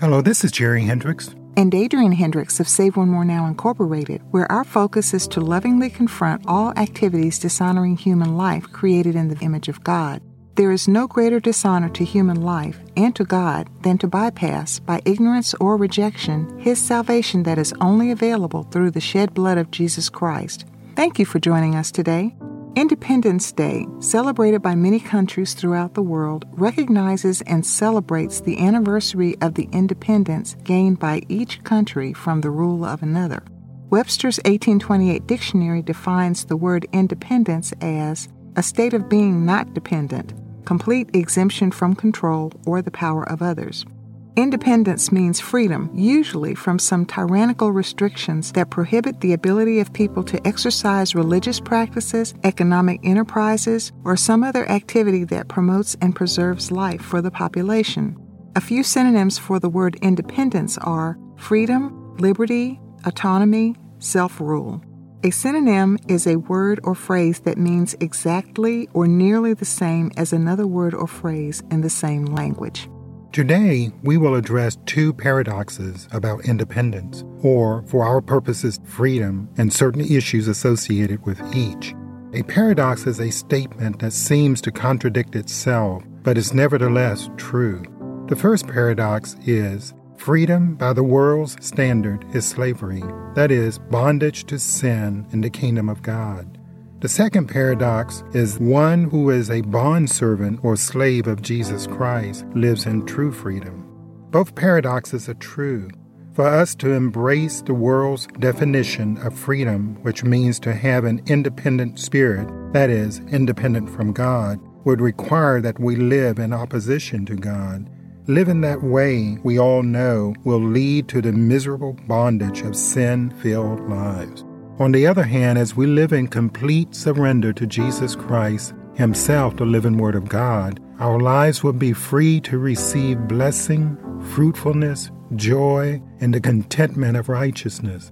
Hello, this is Jerry Hendricks. And Adrienne Hendricks of Save One More Now Incorporated, where our focus is to lovingly confront all activities dishonoring human life created in the image of God. There is no greater dishonor to human life and to God than to bypass, by ignorance or rejection, His salvation that is only available through the shed blood of Jesus Christ. Thank you for joining us today. Independence Day, celebrated by many countries throughout the world, recognizes and celebrates the anniversary of the independence gained by each country from the rule of another. Webster's 1828 dictionary defines the word independence as a state of being not dependent, complete exemption from control or the power of others. Independence means freedom, usually from some tyrannical restrictions that prohibit the ability of people to exercise religious practices, economic enterprises, or some other activity that promotes and preserves life for the population. A few synonyms for the word independence are freedom, liberty, autonomy, self-rule. A synonym is a word or phrase that means exactly or nearly the same as another word or phrase in the same language. Today, we will address two paradoxes about independence, or, for our purposes, freedom, and certain issues associated with each. A paradox is a statement that seems to contradict itself, but is nevertheless true. The first paradox is, freedom by the world's standard is slavery, that is, bondage to sin in the kingdom of God. The second paradox is one who is a bondservant or slave of Jesus Christ lives in true freedom. Both paradoxes are true. For us to embrace the world's definition of freedom, which means to have an independent spirit, that is, independent from God, would require that we live in opposition to God. Living that way, we all know, will lead to the miserable bondage of sin-filled lives. On the other hand, as we live in complete surrender to Jesus Christ, Himself the living Word of God, our lives will be free to receive blessing, fruitfulness, joy, and the contentment of righteousness.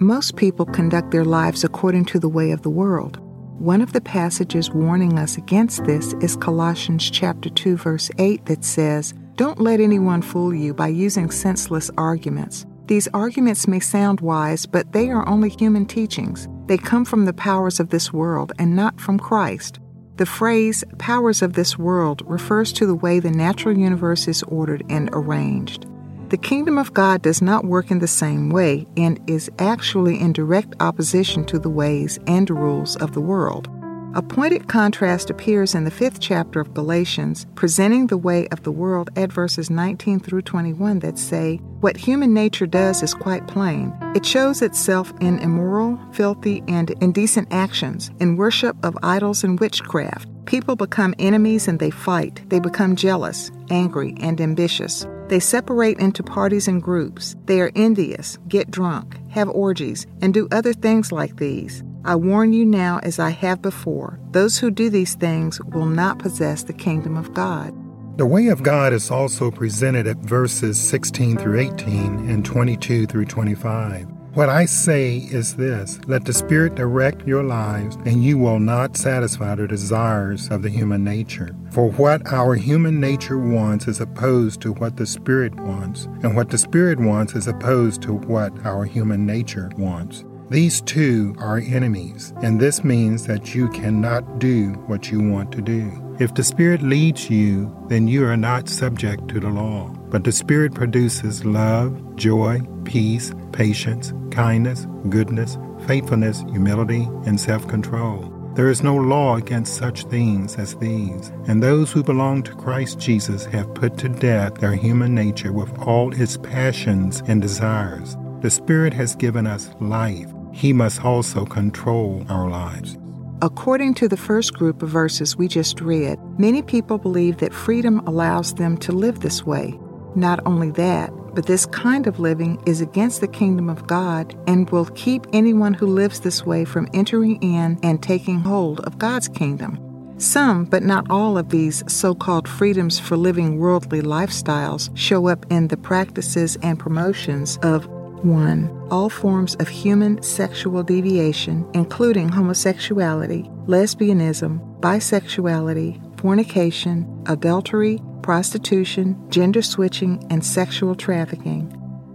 Most people conduct their lives according to the way of the world. One of the passages warning us against this is Colossians chapter 2, verse 8 that says, "Don't let anyone fool you by using senseless arguments. These arguments may sound wise, but they are only human teachings. They come from the powers of this world and not from Christ." The phrase, powers of this world, refers to the way the natural universe is ordered and arranged. The kingdom of God does not work in the same way and is actually in direct opposition to the ways and rules of the world. A pointed contrast appears in the 5th chapter of Galatians, presenting the way of the world at verses 19 through 21 that say, "What human nature does is quite plain. It shows itself in immoral, filthy, and indecent actions, in worship of idols and witchcraft. People become enemies and they fight. They become jealous, angry, and ambitious. They separate into parties and groups. They are envious, get drunk, have orgies, and do other things like these. I warn you now as I have before, those who do these things will not possess the kingdom of God." The way of God is also presented at verses 16 through 18 and 22 through 25. "What I say is this, let the Spirit direct your lives, and you will not satisfy the desires of the human nature. For what our human nature wants is opposed to what the Spirit wants, and what the Spirit wants is opposed to what our human nature wants. These two are enemies, and this means that you cannot do what you want to do. If the Spirit leads you, then you are not subject to the law. But the Spirit produces love, joy, peace, patience, kindness, goodness, faithfulness, humility, and self-control. There is no law against such things as these. And those who belong to Christ Jesus have put to death their human nature with all its passions and desires. The Spirit has given us life. He must also control our lives." According to the first group of verses we just read, many people believe that freedom allows them to live this way. Not only that, but this kind of living is against the kingdom of God and will keep anyone who lives this way from entering in and taking hold of God's kingdom. Some, but not all, of these so-called freedoms for living worldly lifestyles show up in the practices and promotions of 1. All forms of human sexual deviation, including homosexuality, lesbianism, bisexuality, fornication, adultery, prostitution, gender switching, and sexual trafficking.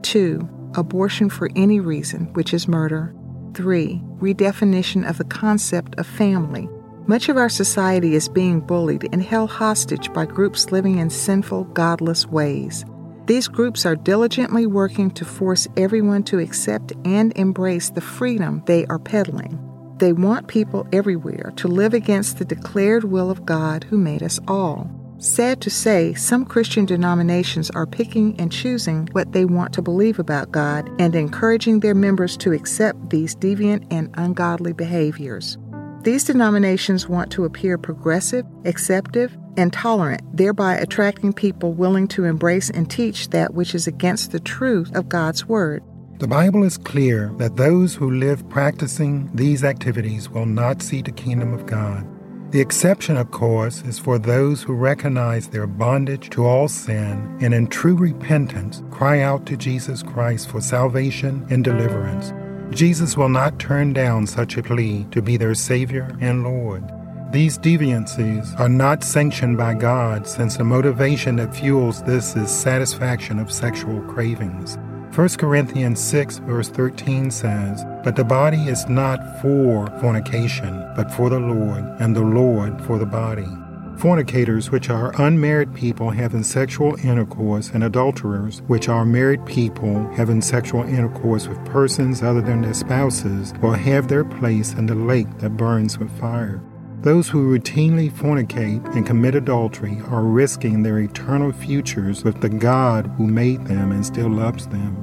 2. Abortion for any reason, which is murder. 3. Redefinition of the concept of family. Much of our society is being bullied and held hostage by groups living in sinful, godless ways. These groups are diligently working to force everyone to accept and embrace the freedom they are peddling. They want people everywhere to live against the declared will of God who made us all. Sad to say, some Christian denominations are picking and choosing what they want to believe about God and encouraging their members to accept these deviant and ungodly behaviors. These denominations want to appear progressive, acceptive, and tolerant, thereby attracting people willing to embrace and teach that which is against the truth of God's Word. The Bible is clear that those who live practicing these activities will not see the kingdom of God. The exception, of course, is for those who recognize their bondage to all sin and in true repentance cry out to Jesus Christ for salvation and deliverance. Jesus will not turn down such a plea to be their Savior and Lord. These deviancies are not sanctioned by God, since the motivation that fuels this is satisfaction of sexual cravings. 1 Corinthians 6 verse 13 says, "But the body is not for fornication, but for the Lord, and the Lord for the body." Fornicators, which are unmarried people having sexual intercourse, and adulterers, which are married people having sexual intercourse with persons other than their spouses, will have their place in the lake that burns with fire. Those who routinely fornicate and commit adultery are risking their eternal futures with the God who made them and still loves them.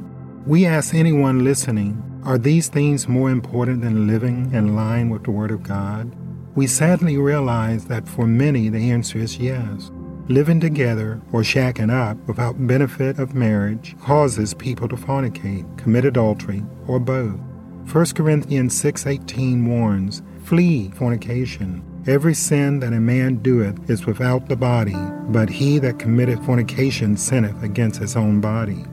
We ask anyone listening, are these things more important than living in line with the Word of God? We sadly realize that for many the answer is yes. Living together or shacking up without benefit of marriage causes people to fornicate, commit adultery, or both. 1 Corinthians 6:18 warns, "Flee fornication. Every sin that a man doeth is without the body, but he that committeth fornication sinneth against his own body."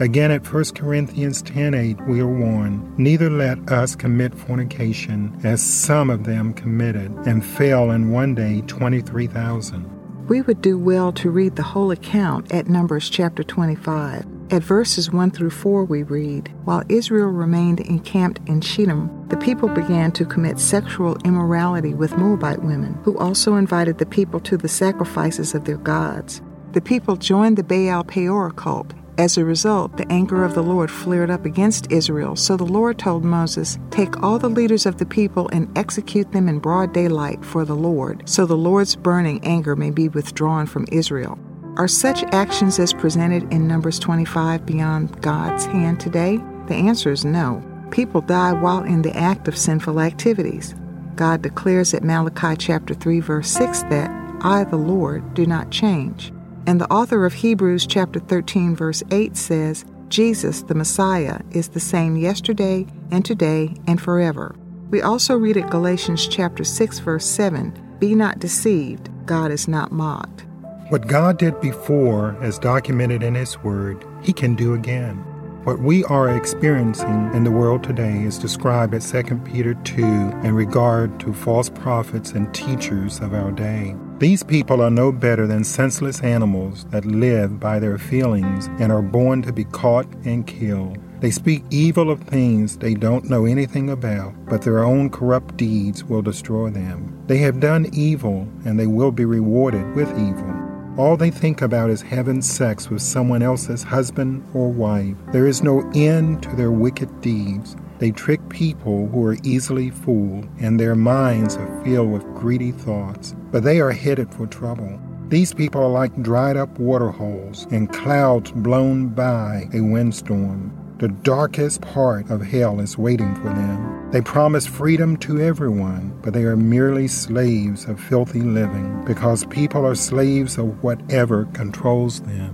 Again, at 1 Corinthians 10:8, we are warned, "Neither let us commit fornication, as some of them committed, and fell in one day 23,000. We would do well to read the whole account at Numbers chapter 25. At verses 1 through 4 we read, "While Israel remained encamped in Shittim, the people began to commit sexual immorality with Moabite women, who also invited the people to the sacrifices of their gods. The people joined the Baal Peor cult. As a result, the anger of the Lord flared up against Israel, so the Lord told Moses, 'Take all the leaders of the people and execute them in broad daylight for the Lord, so the Lord's burning anger may be withdrawn from Israel.'" Are such actions as presented in Numbers 25 beyond God's hand today? The answer is no. People die while in the act of sinful activities. God declares at Malachi chapter 3 verse 6 that, "I, the Lord, do not change." And the author of Hebrews chapter 13 verse 8 says, "Jesus, the Messiah, is the same yesterday and today and forever." We also read at Galatians chapter 6 verse 7, "Be not deceived, God is not mocked." What God did before, as documented in His Word, He can do again. What we are experiencing in the world today is described at 2 Peter 2 in regard to false prophets and teachers of our day. These people are no better than senseless animals that live by their feelings and are born to be caught and killed. They speak evil of things they don't know anything about, but their own corrupt deeds will destroy them. They have done evil, and they will be rewarded with evil. All they think about is having sex with someone else's husband or wife. There is no end to their wicked deeds. They trick people who are easily fooled, and their minds are filled with greedy thoughts. But they are headed for trouble. These people are like dried-up water holes and clouds blown by a windstorm. The darkest part of hell is waiting for them. They promise freedom to everyone, but they are merely slaves of filthy living, because people are slaves of whatever controls them.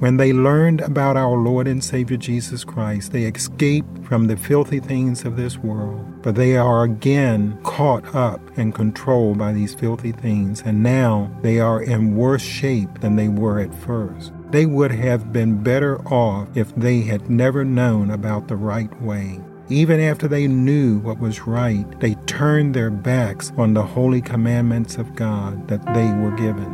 When they learned about our Lord and Savior Jesus Christ, they escaped from the filthy things of this world, but they are again caught up and controlled by these filthy things, and now they are in worse shape than they were at first. They would have been better off if they had never known about the right way. Even after they knew what was right, they turned their backs on the holy commandments of God that they were given.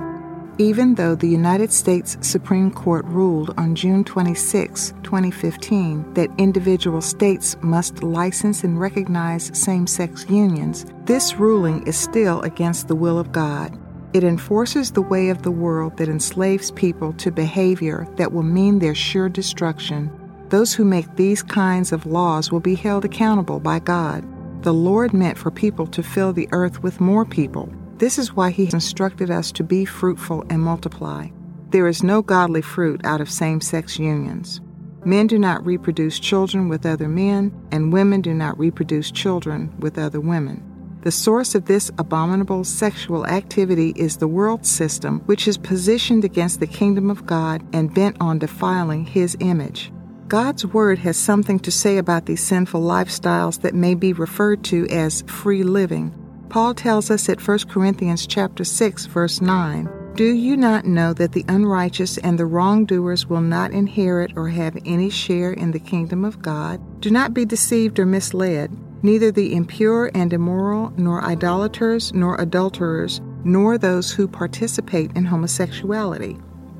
even though the United States Supreme Court ruled on June 26, 2015, that individual states must license and recognize same-sex unions, this ruling is still against the will of God. It enforces the way of the world that enslaves people to behavior that will mean their sure destruction. Those who make these kinds of laws will be held accountable by God. The Lord meant for people to fill the earth with more people. This is why He instructed us to be fruitful and multiply. There is no godly fruit out of same-sex unions. Men do not reproduce children with other men, and women do not reproduce children with other women. The source of this abominable sexual activity is the world system, which is positioned against the kingdom of God and bent on defiling His image. God's Word has something to say about these sinful lifestyles that may be referred to as free living. Paul tells us at 1 Corinthians chapter 6, verse 9, "Do you not know that the unrighteous and the wrongdoers will not inherit or have any share in the kingdom of God? Do not be deceived or misled. Neither the impure and immoral, nor idolaters, nor adulterers, nor those who participate in homosexuality."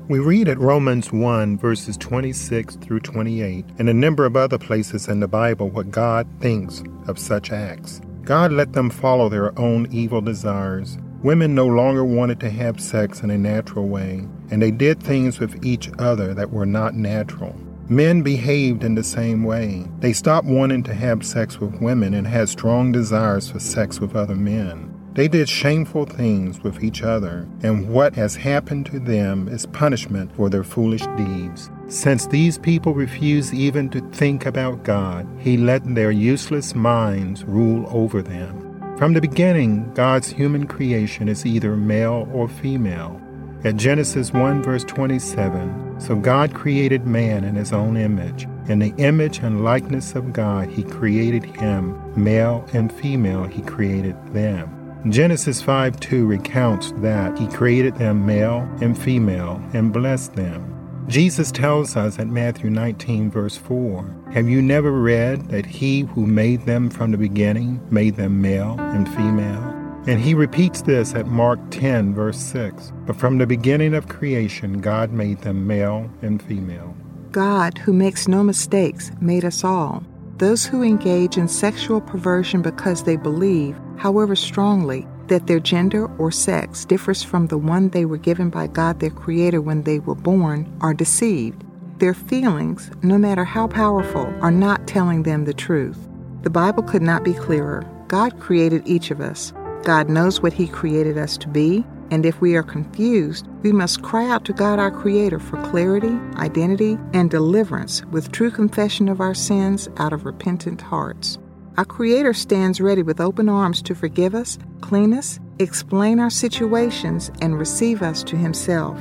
We read at Romans 1, verses 26 through 28, and a number of other places in the Bible what God thinks of such acts. God let them follow their own evil desires. Women no longer wanted to have sex in a natural way, and they did things with each other that were not natural. Men behaved in the same way. They stopped wanting to have sex with women and had strong desires for sex with other men. They did shameful things with each other, and what has happened to them is punishment for their foolish deeds. Since these people refused even to think about God, He let their useless minds rule over them. From the beginning, God's human creation is either male or female. At Genesis 1, verse 27, "So God created man in His own image. In the image and likeness of God He created him. Male and female He created them." Genesis 5:2 recounts that He created them male and female and blessed them. Jesus tells us at Matthew 19, verse 4, "Have you never read that He who made them from the beginning made them male and female?" And He repeats this at Mark 10, verse 6. "But from the beginning of creation, God made them male and female." God, who makes no mistakes, made us all. Those who engage in sexual perversion because they believe, however strongly, that their gender or sex differs from the one they were given by God their Creator when they were born, are deceived. Their feelings, no matter how powerful, are not telling them the truth. The Bible could not be clearer. God created each of us. God knows what He created us to be, and if we are confused, we must cry out to God our Creator for clarity, identity, and deliverance with true confession of our sins out of repentant hearts. Our Creator stands ready with open arms to forgive us, clean us, explain our situations, and receive us to Himself.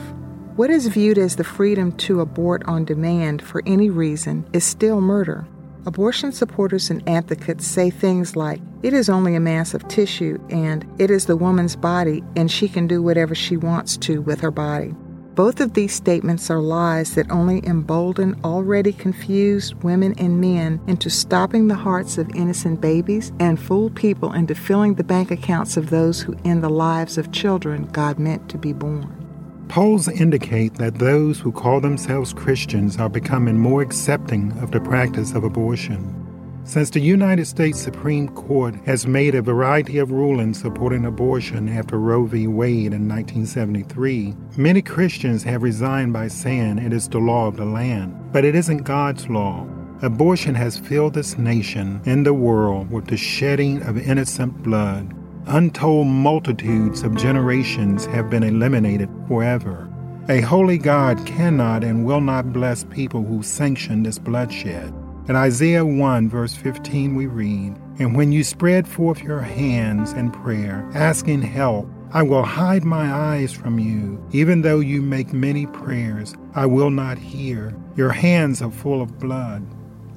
What is viewed as the freedom to abort on demand for any reason is still murder. Abortion supporters and advocates say things like, "It is only a mass of tissue," and "It is the woman's body, and she can do whatever she wants to with her body." Both of these statements are lies that only embolden already confused women and men into stopping the hearts of innocent babies and fool people into filling the bank accounts of those who end the lives of children God meant to be born. Polls indicate that those who call themselves Christians are becoming more accepting of the practice of abortion. Since the United States Supreme Court has made a variety of rulings supporting abortion after Roe v. Wade in 1973, many Christians have resigned by saying it is the law of the land, but it isn't God's law. Abortion has filled this nation and the world with the shedding of innocent blood. Untold multitudes of generations have been eliminated forever. A holy God cannot and will not bless people who sanction this bloodshed. In Isaiah 1, verse 15, we read, "And when you spread forth your hands in prayer, asking help, I will hide my eyes from you. Even though you make many prayers, I will not hear. Your hands are full of blood."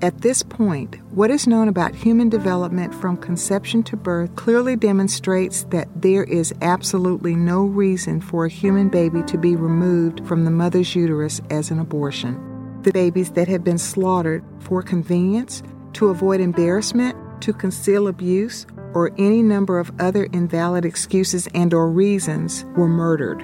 At this point, what is known about human development from conception to birth clearly demonstrates that there is absolutely no reason for a human baby to be removed from the mother's uterus as an abortion. The babies that have been slaughtered for convenience, to avoid embarrassment, to conceal abuse, or any number of other invalid excuses and/or reasons were murdered.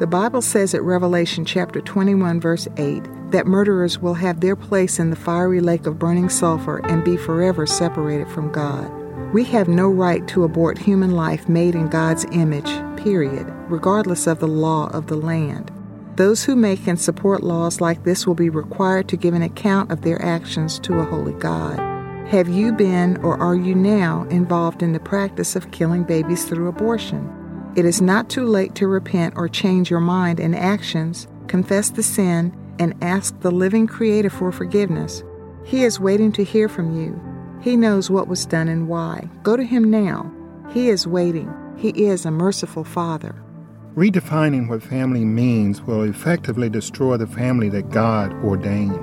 The Bible says at Revelation chapter 21, verse 8, that murderers will have their place in the fiery lake of burning sulfur and be forever separated from God. We have no right to abort human life made in God's image, period, regardless of the law of the land. Those who make and support laws like this will be required to give an account of their actions to a holy God. Have you been, or are you now, involved in the practice of killing babies through abortion? It is not too late to repent or change your mind and actions, confess the sin, and ask the living Creator for forgiveness. He is waiting to hear from you. He knows what was done and why. Go to Him now. He is waiting. He is a merciful Father. Redefining what family means will effectively destroy the family that God ordained.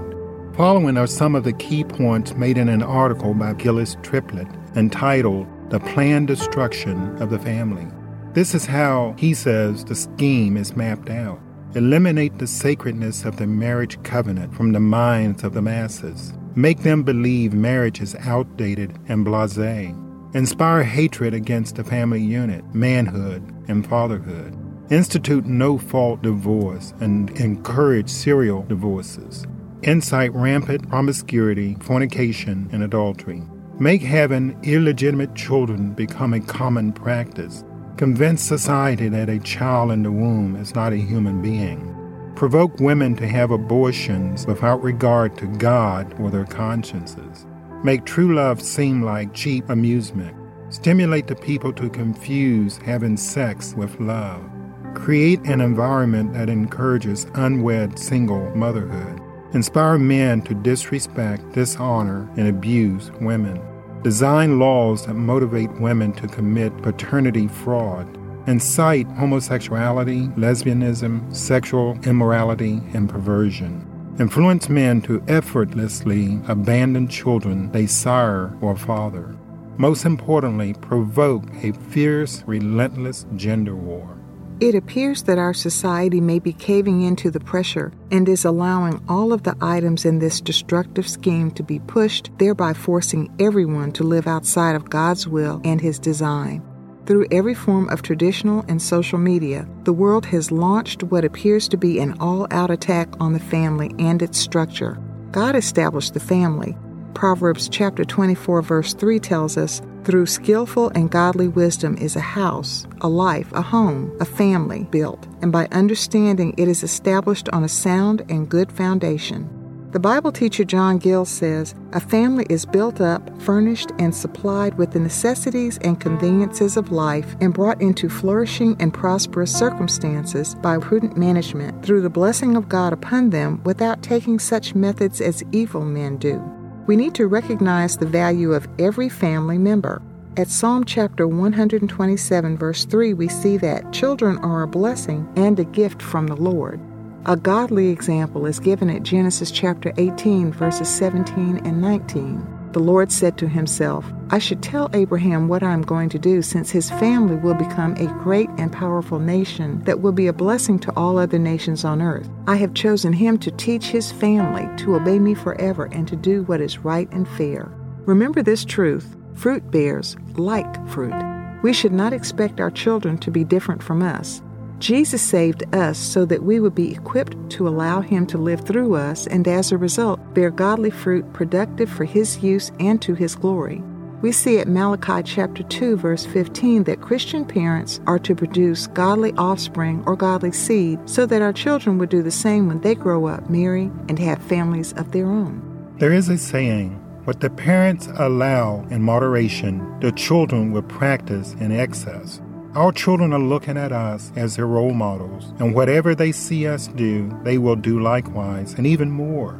Following are some of the key points made in an article by Gillis Triplett entitled The Planned Destruction of the Family. This is how, he says, the scheme is mapped out. Eliminate the sacredness of the marriage covenant from the minds of the masses. Make them believe marriage is outdated and blasé. Inspire hatred against the family unit, manhood, and fatherhood. Institute no-fault divorce and encourage serial divorces. Incite rampant promiscuity, fornication, and adultery. Make having illegitimate children become a common practice. Convince society that a child in the womb is not a human being. Provoke women to have abortions without regard to God or their consciences. Make true love seem like cheap amusement. Stimulate the people to confuse having sex with love. Create an environment that encourages unwed single motherhood. Inspire men to disrespect, dishonor, and abuse women. Design laws that motivate women to commit paternity fraud. Incite homosexuality, lesbianism, sexual immorality, and perversion. Influence men to effortlessly abandon children they sire or father. Most importantly, provoke a fierce, relentless gender war. It appears that our society may be caving into the pressure and is allowing all of the items in this destructive scheme to be pushed, thereby forcing everyone to live outside of God's will and His design. Through every form of traditional and social media, the world has launched what appears to be an all-out attack on the family and its structure. God established the family. Proverbs chapter 24, verse 3 tells us, "Through skillful and godly wisdom is a house, a life, a home, a family built, and by understanding it is established on a sound and good foundation." The Bible teacher John Gill says, "A family is built up, furnished, and supplied with the necessities and conveniences of life and brought into flourishing and prosperous circumstances by prudent management through the blessing of God upon them without taking such methods as evil men do." We need to recognize the value of every family member. At Psalm chapter 127, verse 3, we see that children are a blessing and a gift from the Lord. A godly example is given at Genesis chapter 18, verses 17 and 19. The Lord said to himself, "I should tell Abraham what I am going to do, since his family will become a great and powerful nation that will be a blessing to all other nations on earth. I have chosen him to teach his family to obey me forever and to do what is right and fair." Remember this truth: fruit bears like fruit. We should not expect our children to be different from us. Jesus saved us so that we would be equipped to allow Him to live through us and as a result bear godly fruit productive for His use and to His glory. We see at Malachi chapter 2 verse 15 that Christian parents are to produce godly offspring or godly seed so that our children would do the same when they grow up, marry, and have families of their own. There is a saying, "What the parents allow in moderation, the children will practice in excess." Our children are looking at us as their role models, and whatever they see us do, they will do likewise, and even more.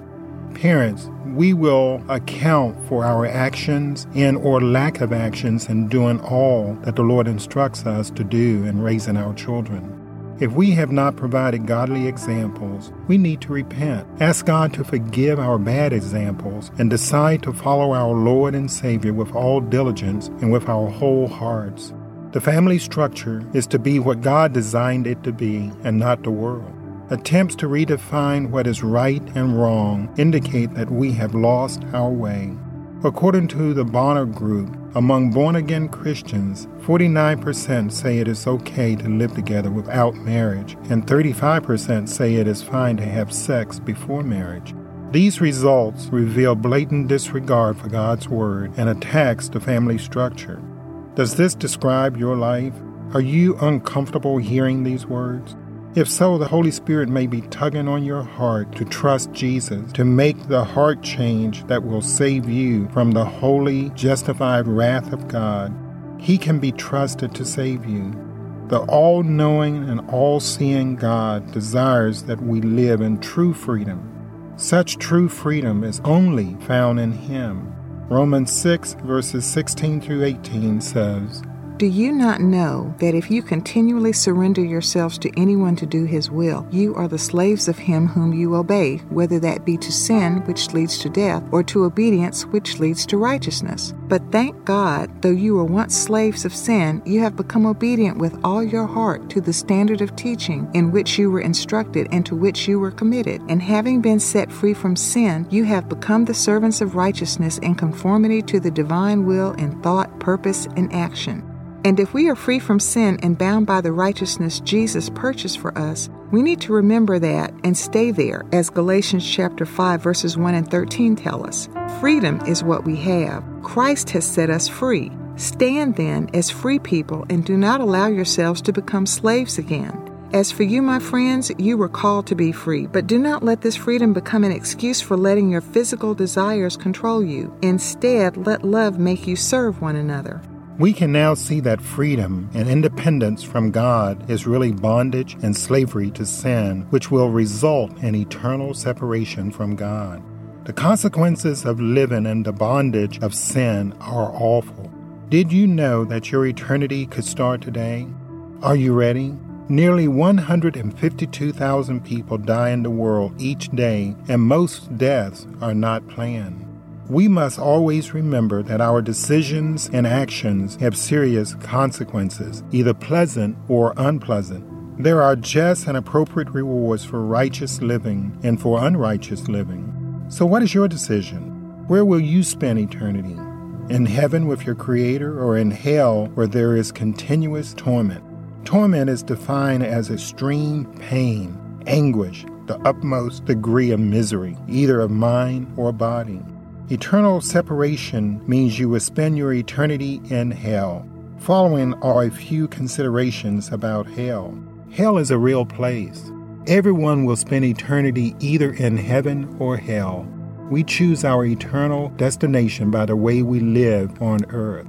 Parents, we will account for our actions and or lack of actions in doing all that the Lord instructs us to do in raising our children. If we have not provided godly examples, we need to repent, ask God to forgive our bad examples, and decide to follow our Lord and Savior with all diligence and with our whole hearts. The family structure is to be what God designed it to be and not the world. Attempts to redefine what is right and wrong indicate that we have lost our way. According to the Bonner Group, among born-again Christians, 49% say it is okay to live together without marriage, and 35% say it is fine to have sex before marriage. These results reveal blatant disregard for God's Word and attacks the family structure. Does this describe your life? Are you uncomfortable hearing these words? If so, the Holy Spirit may be tugging on your heart to trust Jesus, to make the heart change that will save you from the holy, justified wrath of God. He can be trusted to save you. The all-knowing and all-seeing God desires that we live in true freedom. Such true freedom is only found in Him. Romans 6, verses 16 through 18 says, "Do you not know that if you continually surrender yourselves to anyone to do his will, you are the slaves of him whom you obey, whether that be to sin, which leads to death, or to obedience, which leads to righteousness? But thank God, though you were once slaves of sin, you have become obedient with all your heart to the standard of teaching in which you were instructed and to which you were committed. And having been set free from sin, you have become the servants of righteousness in conformity to the divine will in thought, purpose, and action. And if we are free from sin and bound by the righteousness Jesus purchased for us, we need to remember that and stay there, as Galatians chapter 5, verses 1 and 13 tell us. Freedom is what we have. Christ has set us free. Stand then as free people and do not allow yourselves to become slaves again. As for you, my friends, you were called to be free, but do not let this freedom become an excuse for letting your physical desires control you. Instead, let love make you serve one another." We can now see that freedom and independence from God is really bondage and slavery to sin, which will result in eternal separation from God. The consequences of living in the bondage of sin are awful. Did you know that your eternity could start today? Are you ready? Nearly 152,000 people die in the world each day, and most deaths are not planned. We must always remember that our decisions and actions have serious consequences, either pleasant or unpleasant. There are just and appropriate rewards for righteous living and for unrighteous living. So what is your decision? Where will you spend eternity? In heaven with your Creator, or in hell where there is continuous torment? Torment is defined as extreme pain, anguish, the utmost degree of misery, either of mind or body. Eternal separation means you will spend your eternity in hell. Following are a few considerations about hell. Hell is a real place. Everyone will spend eternity either in heaven or hell. We choose our eternal destination by the way we live on earth.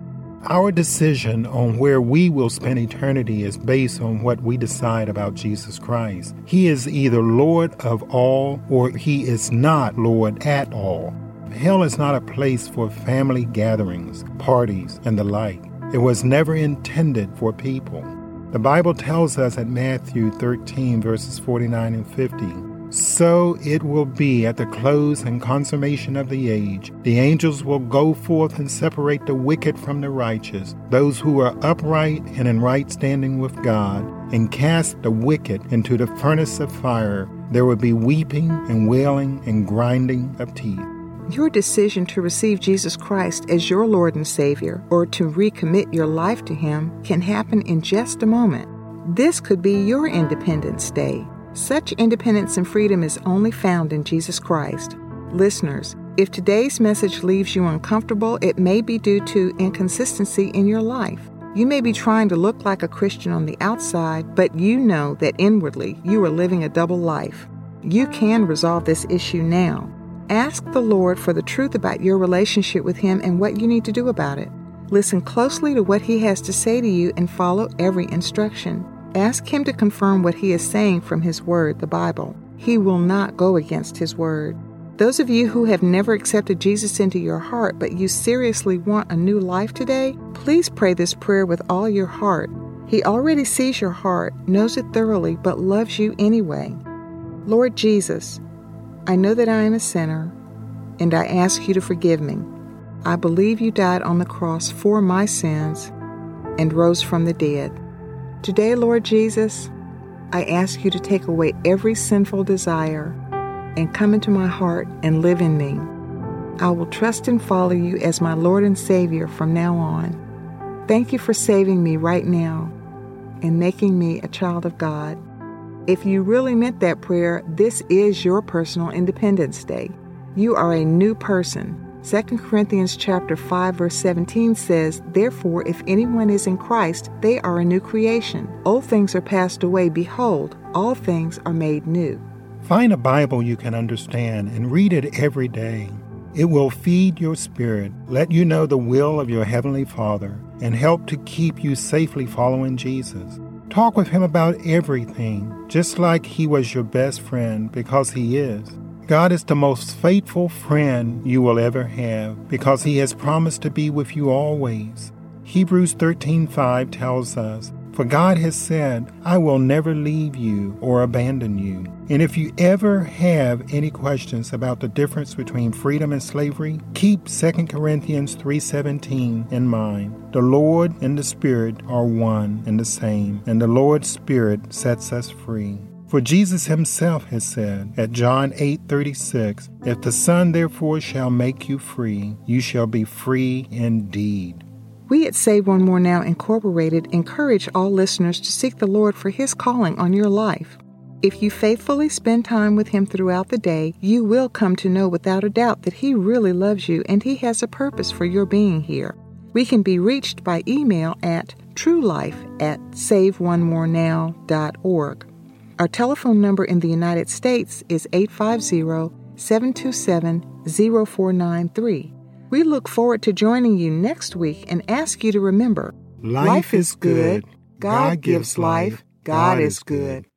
Our decision on where we will spend eternity is based on what we decide about Jesus Christ. He is either Lord of all or He is not Lord at all. Hell is not a place for family gatherings, parties, and the like. It was never intended for people. The Bible tells us at Matthew 13, verses 49 and 50, "So it will be at the close and consummation of the age. The angels will go forth and separate the wicked from the righteous, those who are upright and in right standing with God, and cast the wicked into the furnace of fire. There will be weeping and wailing and grinding of teeth." Your decision to receive Jesus Christ as your Lord and Savior, or to recommit your life to Him, can happen in just a moment. This could be your Independence Day. Such independence and freedom is only found in Jesus Christ. Listeners, if today's message leaves you uncomfortable, it may be due to inconsistency in your life. You may be trying to look like a Christian on the outside, but you know that inwardly you are living a double life. You can resolve this issue now. Ask the Lord for the truth about your relationship with Him and what you need to do about it. Listen closely to what He has to say to you and follow every instruction. Ask Him to confirm what He is saying from His Word, the Bible. He will not go against His Word. Those of you who have never accepted Jesus into your heart, but you seriously want a new life today, please pray this prayer with all your heart. He already sees your heart, knows it thoroughly, but loves you anyway. Lord Jesus, I know that I am a sinner, and I ask You to forgive me. I believe You died on the cross for my sins and rose from the dead. Today, Lord Jesus, I ask You to take away every sinful desire and come into my heart and live in me. I will trust and follow you as my Lord and Savior from now on. Thank you for saving me right now and making me a child of God. If you really meant that prayer, this is your personal Independence Day. You are a new person. 2 Corinthians chapter 5, verse 17 says, "Therefore, if anyone is in Christ, they are a new creation. Old things are passed away. Behold, all things are made new." Find a Bible you can understand and read it every day. It will feed your spirit, let you know the will of your Heavenly Father, and help to keep you safely following Jesus. Talk with Him about everything, just like He was your best friend, because He is. God is the most faithful friend you will ever have because He has promised to be with you always. Hebrews 13:5 tells us, "For God has said, I will never leave you or abandon you." And if you ever have any questions about the difference between freedom and slavery, keep 2 Corinthians 3:17 in mind. "The Lord and the Spirit are one and the same, and the Lord's Spirit sets us free." For Jesus Himself has said at John 8:36, "If the Son therefore shall make you free, you shall be free indeed." We at Save One More Now Incorporated encourage all listeners to seek the Lord for His calling on your life. If you faithfully spend time with Him throughout the day, you will come to know without a doubt that He really loves you and He has a purpose for your being here. We can be reached by email at truelife@saveonemorenow.org. Our telephone number in the United States is 850-727-0493. We look forward to joining you next week and ask you to remember, life is good. God gives life. God is good.